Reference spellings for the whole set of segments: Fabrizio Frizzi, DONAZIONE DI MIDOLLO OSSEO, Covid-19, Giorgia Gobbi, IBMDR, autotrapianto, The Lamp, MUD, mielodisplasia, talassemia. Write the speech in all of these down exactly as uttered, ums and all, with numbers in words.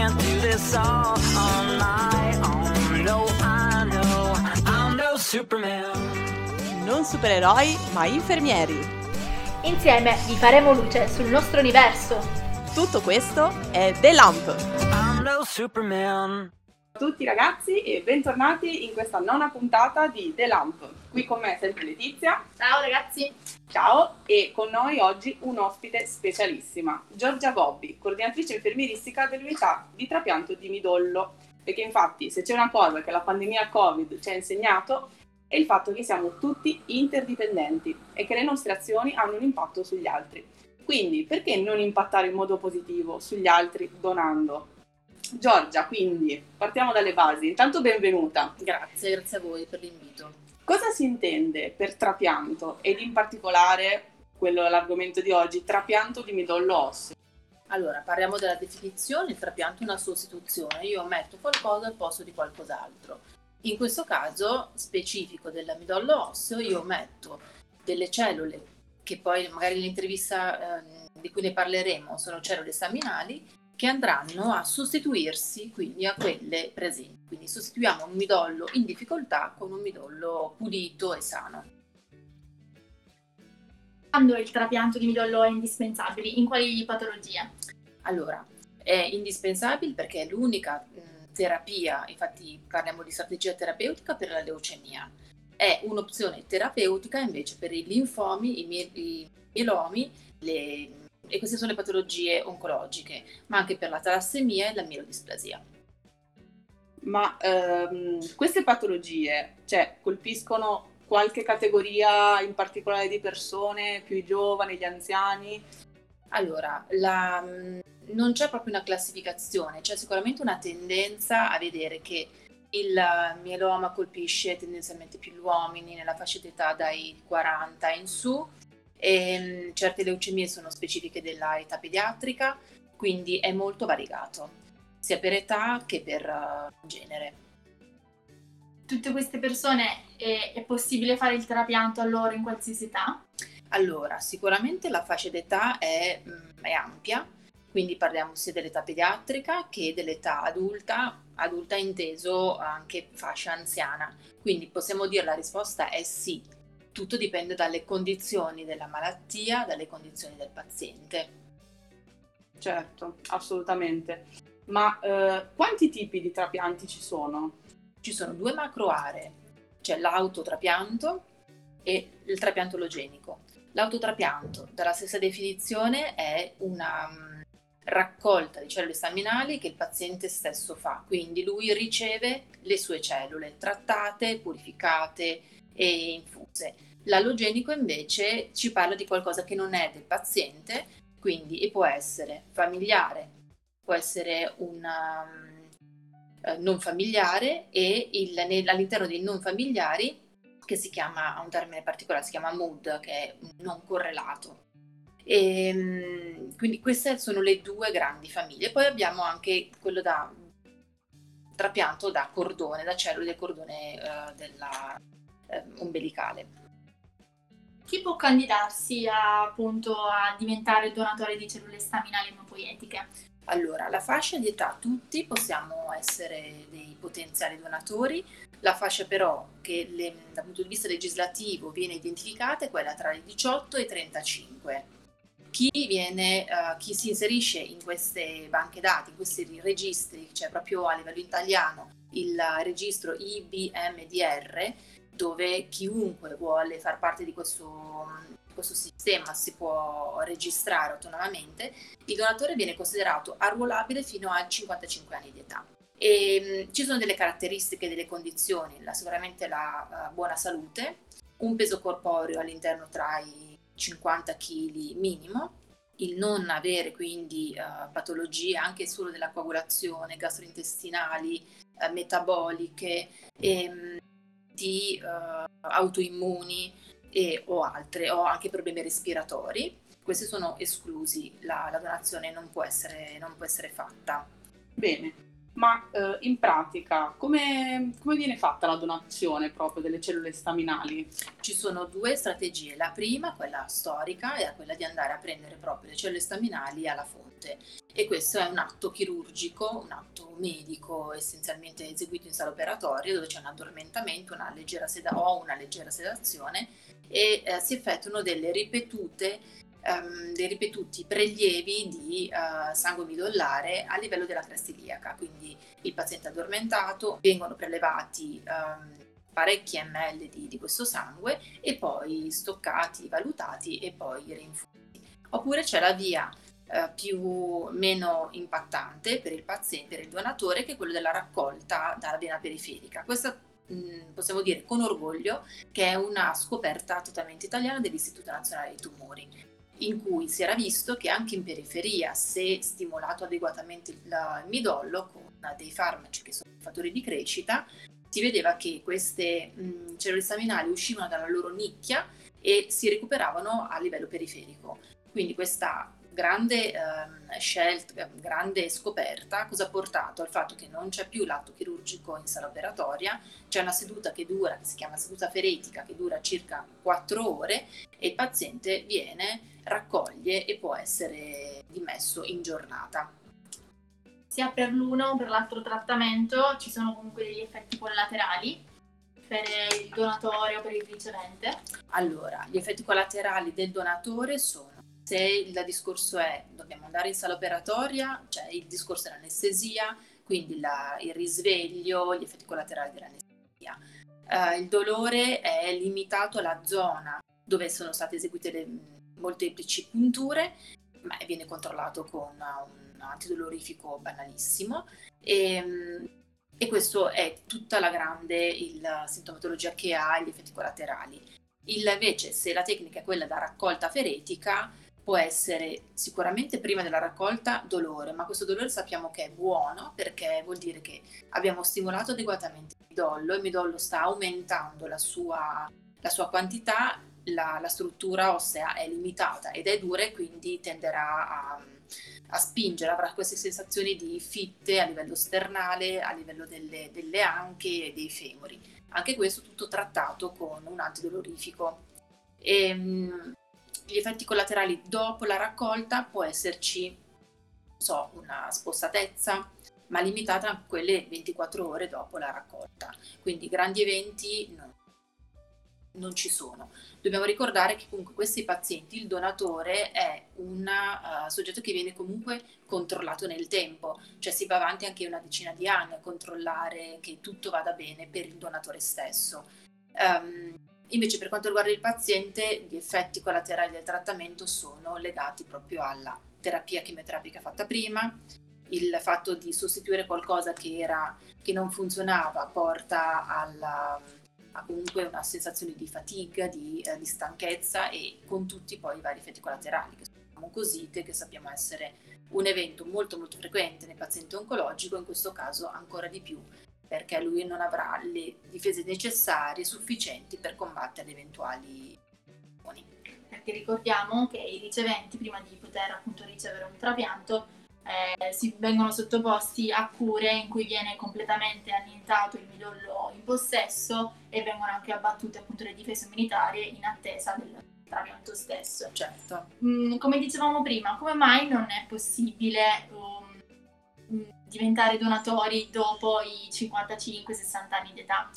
can't do this all on my own. No, I know, I'm no Superman. Non supereroi, ma infermieri. Insieme vi faremo luce sul nostro universo. Tutto questo è The Lamp. I'm no Superman. Ciao a tutti ragazzi e bentornati in questa nona puntata di The Lamp. Qui con me è sempre Letizia. Ciao ragazzi. Ciao, e con noi oggi un'ospite specialissima, Giorgia Gobbi, coordinatrice infermieristica dell'unità di trapianto di midollo. Perché infatti, se c'è una cosa che la pandemia Covid ci ha insegnato, è il fatto che siamo tutti interdipendenti e che le nostre azioni hanno un impatto sugli altri. Quindi, perché non impattare in modo positivo sugli altri donando? Giorgia, quindi, partiamo dalle basi. Intanto benvenuta. Grazie, grazie a voi per l'invito. Cosa si intende per trapianto ed in particolare, quello è l'argomento di oggi, trapianto di midollo osseo? Allora, parliamo della definizione. Il trapianto è una sostituzione, io metto qualcosa al posto di qualcos'altro. In questo caso specifico del midollo osseo io metto delle cellule che poi magari nell'intervista eh, di cui ne parleremo sono cellule staminali, che andranno a sostituirsi quindi a quelle presenti. Quindi sostituiamo un midollo in difficoltà con un midollo pulito e sano. Quando il trapianto di midollo è indispensabile? In quali patologie? Allora, è indispensabile perché è l'unica mh, terapia, infatti parliamo di strategia terapeutica per la leucemia. È un'opzione terapeutica invece per i linfomi, i, miel- i mielomi, le... e queste sono le patologie oncologiche, ma anche per la talassemia e la mielodisplasia. Ma ehm, queste patologie, cioè, colpiscono qualche categoria in particolare di persone, più i giovani, gli anziani? Allora, la, non c'è proprio una classificazione, c'è sicuramente una tendenza a vedere che il mieloma colpisce tendenzialmente più gli uomini nella fascia d'età dai quaranta in su. E certe leucemie sono specifiche dell'età pediatrica, quindi è molto variegato, sia per età che per genere. Tutte queste persone è, è possibile fare il trapianto a loro in qualsiasi età? Allora, sicuramente la fascia d'età è, è ampia, quindi parliamo sia dell'età pediatrica che dell'età adulta, adulta inteso anche fascia anziana, quindi possiamo dire la risposta è sì. Tutto dipende dalle condizioni della malattia, dalle condizioni del paziente. Certo, assolutamente. Ma eh, quanti tipi di trapianti ci sono? Ci sono due macro aree, c'è l'autotrapianto e il trapianto ologenico. L'autotrapianto, dalla stessa definizione, è una mh, raccolta di cellule staminali che il paziente stesso fa, quindi lui riceve le sue cellule trattate, purificate e infuse. L'allogenico invece ci parla di qualcosa che non è del paziente, quindi e può essere familiare, può essere una um, non familiare, e il, nel, all'interno dei non familiari, che si chiama, ha un termine particolare, si chiama M U D, che è non correlato. E, um, quindi queste sono le due grandi famiglie. Poi abbiamo anche quello da trapianto da cordone, da cellule del cordone uh, della ombelicale. Chi può candidarsi a, appunto a diventare donatore di cellule staminali emopoietiche? Allora, la fascia di età tutti possiamo essere dei potenziali donatori. La fascia però che le, dal punto di vista legislativo viene identificata è quella tra i diciotto e i trentacinque. Chi viene, uh, chi si inserisce in queste banche dati, in questi registri, cioè proprio a livello italiano il registro I B M D R, dove chiunque vuole far parte di questo, questo sistema si può registrare autonomamente, il donatore viene considerato arruolabile fino a cinquantacinque anni di età. E, mh, ci sono delle caratteristiche, delle condizioni, la, sicuramente la uh, buona salute, un peso corporeo all'interno tra i cinquanta chilogrammi minimo, il non avere quindi uh, patologie anche solo della coagulazione, gastrointestinali, uh, metaboliche, e, mh, di uh, autoimmuni e, o altre, o anche problemi respiratori. Questi sono esclusi, la, la donazione non può essere, non può essere fatta. Bene, ma eh, in pratica come, come viene fatta la donazione proprio delle cellule staminali? Ci sono due strategie, la prima, quella storica, è quella di andare a prendere proprio le cellule staminali alla fonte, e questo è un atto chirurgico, un atto medico essenzialmente eseguito in sala operatoria, dove c'è un addormentamento una leggera seda- o una leggera sedazione e eh, si effettuano delle ripetute Um, dei ripetuti prelievi di uh, sangue midollare a livello della cresta iliaca, quindi il paziente addormentato, vengono prelevati um, parecchi ml di, di questo sangue e poi stoccati, valutati e poi rinfusi. Oppure c'è la via uh, più meno impattante per il paziente, per il donatore, che è quella della raccolta dalla vena periferica. Questa possiamo dire con orgoglio che è una scoperta totalmente italiana dell'Istituto Nazionale dei Tumori, in cui si era visto che anche in periferia, se stimolato adeguatamente il midollo con dei farmaci che sono fattori di crescita, si vedeva che queste mh, cellule staminali uscivano dalla loro nicchia e si recuperavano a livello periferico. Quindi questa grande ehm, scelta, grande scoperta, cosa ha portato al fatto che non c'è più l'atto chirurgico in sala operatoria, c'è una seduta che dura, che si chiama seduta feretica, che dura circa quattro ore e il paziente viene, raccoglie e può essere dimesso in giornata. Sia per l'uno che per l'altro trattamento ci sono comunque degli effetti collaterali per il donatore o per il ricevente? Allora, gli effetti collaterali del donatore sono: se il discorso è dobbiamo andare in sala operatoria, cioè il discorso è l'anestesia, quindi la, il risveglio, gli effetti collaterali dell'anestesia. Uh, il dolore è limitato alla zona dove sono state eseguite le molteplici punture, ma viene controllato con un antidolorifico banalissimo, e, e questo è tutta la grande il, la sintomatologia che ha gli effetti collaterali. Il, invece, se la tecnica è quella da raccolta feretica, può essere sicuramente prima della raccolta dolore, ma questo dolore sappiamo che è buono perché vuol dire che abbiamo stimolato adeguatamente il midollo, il midollo sta aumentando la sua, la sua quantità, la, la struttura ossea è limitata ed è dura e quindi tenderà a, a spingere, avrà queste sensazioni di fitte a livello sternale, a livello delle, delle anche e dei femori. Anche questo tutto trattato con un antidolorifico. E gli effetti collaterali dopo la raccolta può esserci, non so, una spossatezza, ma limitata a quelle ventiquattro ore dopo la raccolta. Quindi grandi eventi no, non ci sono. Dobbiamo ricordare che comunque questi pazienti, il donatore è un uh, soggetto che viene comunque controllato nel tempo, cioè si va avanti anche una decina di anni a controllare che tutto vada bene per il donatore stesso. Um, invece per quanto riguarda il paziente, gli effetti collaterali del trattamento sono legati proprio alla terapia chemioterapica fatta prima, il fatto di sostituire qualcosa che era che non funzionava porta alla ha comunque una sensazione di fatica, di, eh, di stanchezza, e con tutti poi i vari effetti collaterali, che sono cosite, che sappiamo essere un evento molto molto frequente nel paziente oncologico, in questo caso ancora di più, perché lui non avrà le difese necessarie, sufficienti per combattere eventuali tumori. Perché ricordiamo che i riceventi, prima di poter appunto ricevere un trapianto, Eh, si vengono sottoposti a cure in cui viene completamente annientato il midollo in possesso e vengono anche abbattute appunto le difese immunitarie in attesa del trapianto stesso. Certo. Mm, come dicevamo prima, come mai non è possibile um, diventare donatori dopo i cinquantacinque sessanta anni di età?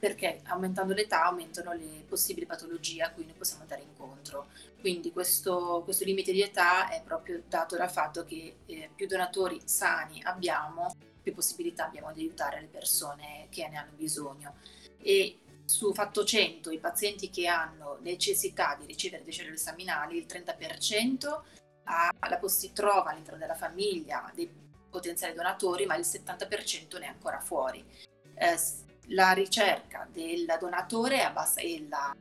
Perché aumentando l'età aumentano le possibili patologie a cui noi possiamo andare incontro. Quindi questo, questo limite di età è proprio dato dal fatto che eh, più donatori sani abbiamo, più possibilità abbiamo di aiutare le persone che ne hanno bisogno. E su fatto cento i pazienti che hanno necessità di ricevere delle cellule staminali, il trenta per cento ha, la poss- trova all'interno della famiglia dei potenziali donatori, ma il settanta per cento ne è ancora fuori. Eh, La ricerca del donatore è abbast- e la,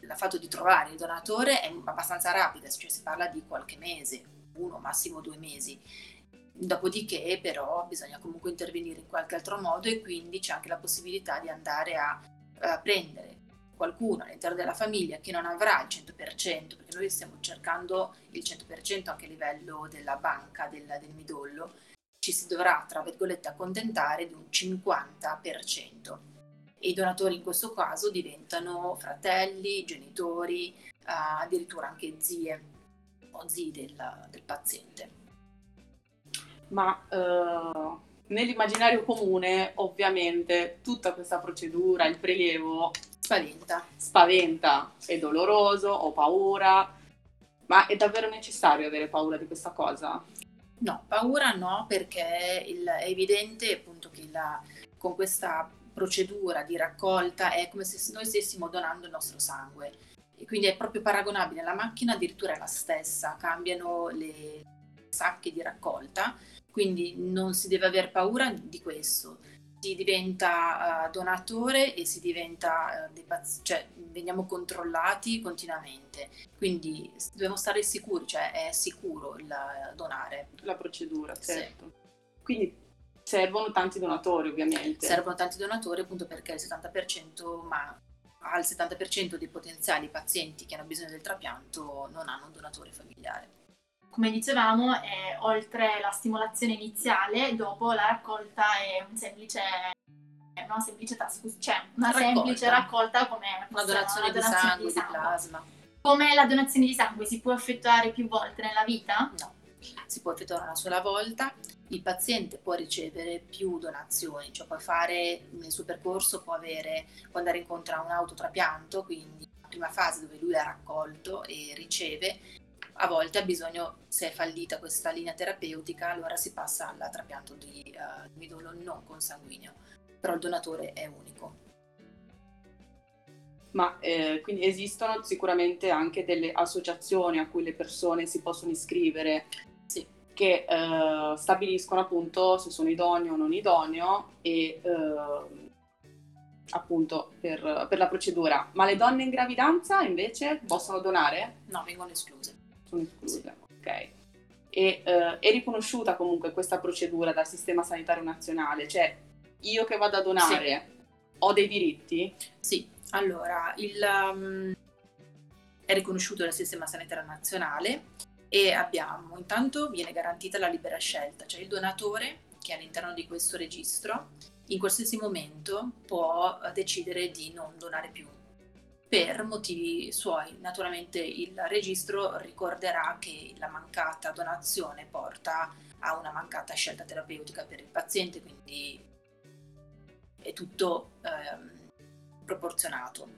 il fatto di trovare il donatore è abbastanza rapida, cioè si parla di qualche mese, uno, massimo due mesi. Dopodiché però bisogna comunque intervenire in qualche altro modo e quindi c'è anche la possibilità di andare a, a prendere qualcuno all'interno della famiglia che non avrà il cento per cento, perché noi stiamo cercando il cento per cento anche a livello della banca, del, del midollo. ci si dovrà, tra virgolette, accontentare di un cinquanta per cento. E i donatori in questo caso diventano fratelli, genitori, addirittura anche zie o zii del, del paziente. Ma uh, nell'immaginario comune, ovviamente, tutta questa procedura, il prelievo, spaventa. Spaventa, è doloroso, ho paura. Ma è davvero necessario avere paura di questa cosa? No, paura no, perché il, è evidente appunto che la, con questa procedura di raccolta è come se noi stessimo donando il nostro sangue. E quindi è proprio paragonabile alla macchina, addirittura è la stessa, cambiano le sacche di raccolta, quindi non si deve aver paura di questo. Si diventa uh, donatore e si diventa uh, dei paz- cioè veniamo controllati continuamente, quindi dobbiamo stare sicuri, cioè è sicuro il donare. La procedura, certo. Sì. Quindi servono tanti donatori, ovviamente. Servono tanti donatori appunto perché il settanta per cento, ma al settanta per cento dei potenziali pazienti che hanno bisogno del trapianto non hanno un donatore familiare. Come dicevamo, eh, oltre la stimolazione iniziale, dopo la raccolta è un semplice, una semplice task, cioè una raccolta. semplice raccolta come una donazione, una donazione di sangue, di sangue. Di plasma. Come la donazione di sangue si può effettuare più volte nella vita? No, si può effettuare una sola volta. Il paziente può ricevere più donazioni, cioè può fare nel suo percorso, può avere, può andare incontro a un autotrapianto, quindi la prima fase dove lui ha raccolto e riceve. A volte ha bisogno, se è fallita questa linea terapeutica, allora si passa al trapianto di uh, midollo non consanguineo, però il donatore è unico. Ma eh, quindi esistono sicuramente anche delle associazioni a cui le persone si possono iscrivere, sì, che eh, stabiliscono appunto se sono idoneo o non idoneo e eh, appunto per, per la procedura. Ma le donne in gravidanza invece possono donare? No, vengono escluse. Sono escluse, sì. Ok. E uh, è riconosciuta comunque questa procedura dal Sistema Sanitario Nazionale? Cioè, io che vado a donare, sì, ho dei diritti? Sì, allora, il, um, è riconosciuto dal Sistema Sanitario Nazionale e abbiamo, intanto viene garantita la libera scelta, cioè il donatore che è all'interno di questo registro in qualsiasi momento può decidere di non donare più. Per motivi suoi, naturalmente il registro ricorderà che la mancata donazione porta a una mancata scelta terapeutica per il paziente, quindi è tutto ehm, proporzionato.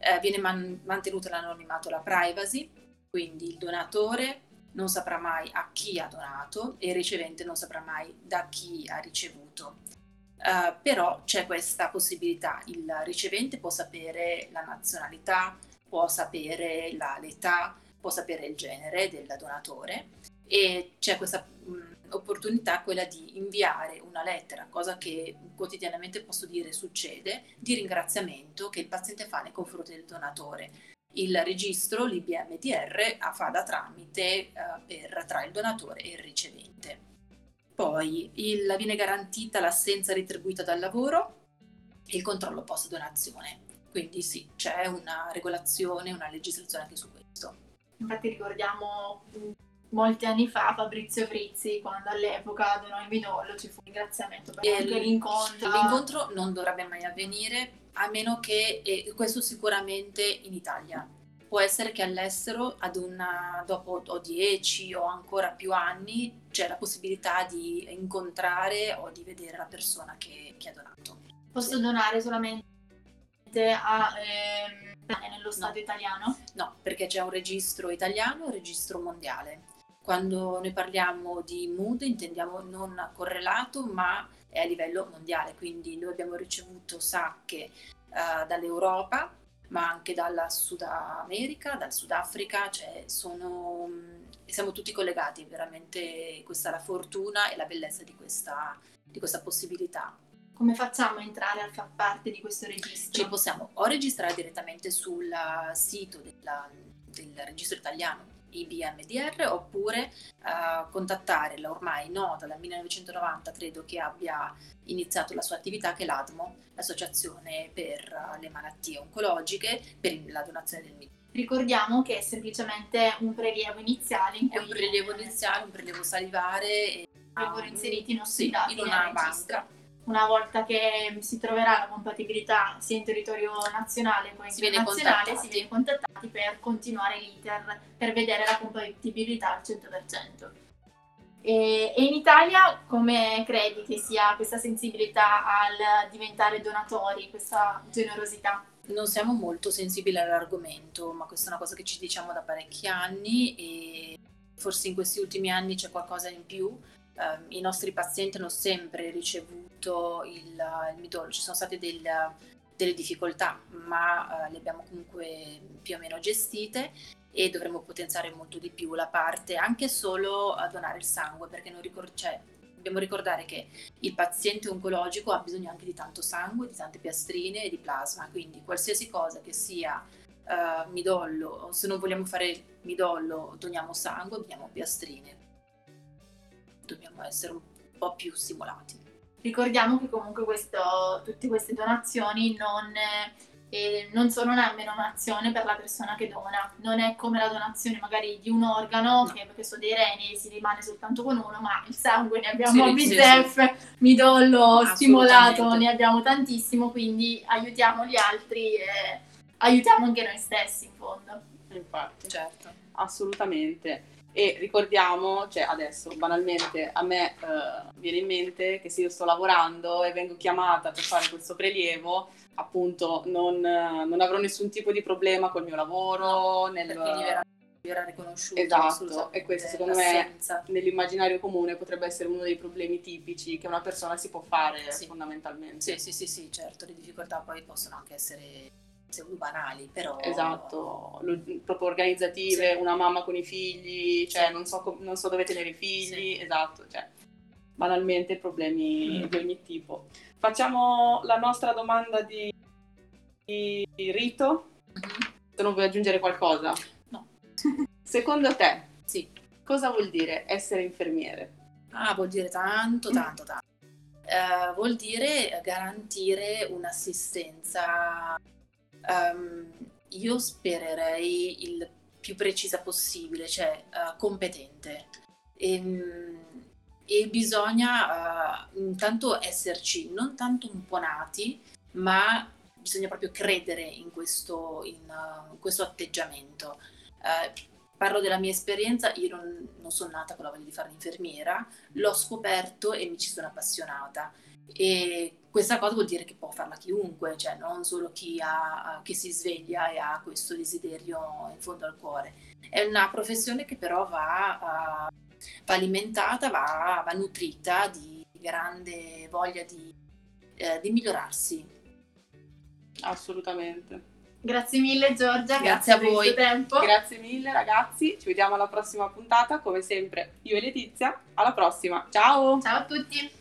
Eh, viene man- mantenuta l'anonimato, la privacy, quindi il donatore non saprà mai a chi ha donato e il ricevente non saprà mai da chi ha ricevuto. Uh, però c'è questa possibilità, il ricevente può sapere la nazionalità, può sapere la, l'età, può sapere il genere del donatore e c'è questa mh, opportunità, quella di inviare una lettera, cosa che quotidianamente posso dire succede, di ringraziamento che il paziente fa nei confronti del donatore. Il registro, l'I B M D R, fa da tramite uh, per, tra il donatore e il ricevente. Poi il, viene garantita l'assenza retribuita dal lavoro e il controllo post donazione, quindi sì, c'è una regolazione, una legislazione anche su questo. Infatti ricordiamo molti anni fa Fabrizio Frizzi, quando all'epoca donò il midollo, ci fu un ringraziamento per anche l'incontro. L'incontro non dovrebbe mai avvenire, a meno che, e questo sicuramente in Italia, può essere che all'estero, ad una, dopo o dieci o ancora più anni, c'è la possibilità di incontrare o di vedere la persona che, che ha donato. Posso donare solamente a, eh, nello Stato italiano? No, perché c'è un registro italiano e un registro mondiale. Quando noi parliamo di M U D intendiamo non correlato, ma è a livello mondiale, quindi noi abbiamo ricevuto sacche uh, dall'Europa, ma anche dalla Sud America, dal Sudafrica, cioè sono, siamo tutti collegati, veramente questa è la fortuna e la bellezza di questa, di questa possibilità. Come facciamo a entrare a far parte di questo registro? Ci possiamo o registrare direttamente sul sito della, del registro italiano I B M D R oppure uh, contattare la ormai nota dal millenovecentonovanta, credo che abbia iniziato la sua attività, che è l'ADMO, l'associazione per uh, le malattie oncologiche, per la donazione del midollo. Ricordiamo che è semplicemente un prelievo iniziale in cui è un prelievo iniziale, un prelievo salivare e avrebbero inseriti i nostri dati nella banca. Una volta che si troverà la compatibilità sia in territorio nazionale che internazionale, si viene contattati per continuare l'iter, per vedere la compatibilità al cento per cento. E, e in Italia come credi che sia questa sensibilità al diventare donatori, questa generosità? Non siamo molto sensibili all'argomento, ma questa è una cosa che ci diciamo da parecchi anni e forse in questi ultimi anni c'è qualcosa in più. Um, I nostri pazienti hanno sempre ricevuto il, il midollo, ci sono state del, delle difficoltà, ma uh, le abbiamo comunque più o meno gestite e dovremmo potenziare molto di più la parte anche solo a donare il sangue, perché non ricor- cioè, dobbiamo ricordare che il paziente oncologico ha bisogno anche di tanto sangue, di tante piastrine e di plasma, quindi qualsiasi cosa che sia uh, midollo, se non vogliamo fare midollo doniamo sangue, abbiamo piastrine. Dobbiamo essere un po' più stimolati. Ricordiamo che comunque questo, tutte queste donazioni non, eh, non sono nemmeno un'azione per la persona che dona, non è come la donazione magari di un organo, no. che perché so dei reni si rimane soltanto con uno, ma il sangue ne abbiamo sì, B Z F, sì, sì. midollo stimolato, ne abbiamo tantissimo, quindi aiutiamo gli altri e aiutiamo anche noi stessi in fondo. Infatti, certo, assolutamente. E ricordiamo, cioè adesso banalmente a me eh, viene in mente che se io sto lavorando e vengo chiamata per fare questo prelievo, appunto non, non avrò nessun tipo di problema col mio lavoro, no, nel... perché gli verrà, gli verrà riconosciuto. Esatto, e questo secondo l'assenza. me nell'immaginario comune potrebbe essere uno dei problemi tipici che una persona si può fare, sì. fondamentalmente. Sì, sì, sì, sì, certo, le difficoltà poi possono anche essere... banali, però... Esatto, lo, proprio organizzative, sì. una mamma con i figli, cioè sì. non, so, non so dove tenere i figli, sì. esatto, cioè banalmente problemi mm. di ogni tipo. Facciamo la nostra domanda di, di rito, mm-hmm. se non vuoi aggiungere qualcosa. No. Secondo te, sì. cosa vuol dire essere infermiere? Ah, vuol dire tanto, tanto, tanto. Uh, vuol dire garantire un'assistenza... Um, io spererei il più precisa possibile, cioè uh, competente e, e bisogna uh, intanto esserci, non tanto un po' nati, ma bisogna proprio credere in questo, in, uh, in questo atteggiamento. Uh, parlo della mia esperienza, io non, non sono nata con la voglia di fare l'infermiera, l'ho scoperto e mi ci sono appassionata. E questa cosa vuol dire che può farla chiunque, cioè non solo chi ha, chi si sveglia e ha questo desiderio in fondo al cuore. È una professione che però va, uh, va alimentata, va, va nutrita di grande voglia di, eh, di migliorarsi. Assolutamente. Grazie mille Giorgia, grazie, grazie a voi. Il tuo tempo. Grazie mille ragazzi, ci vediamo alla prossima puntata, come sempre io e Letizia, alla prossima, ciao! Ciao a tutti!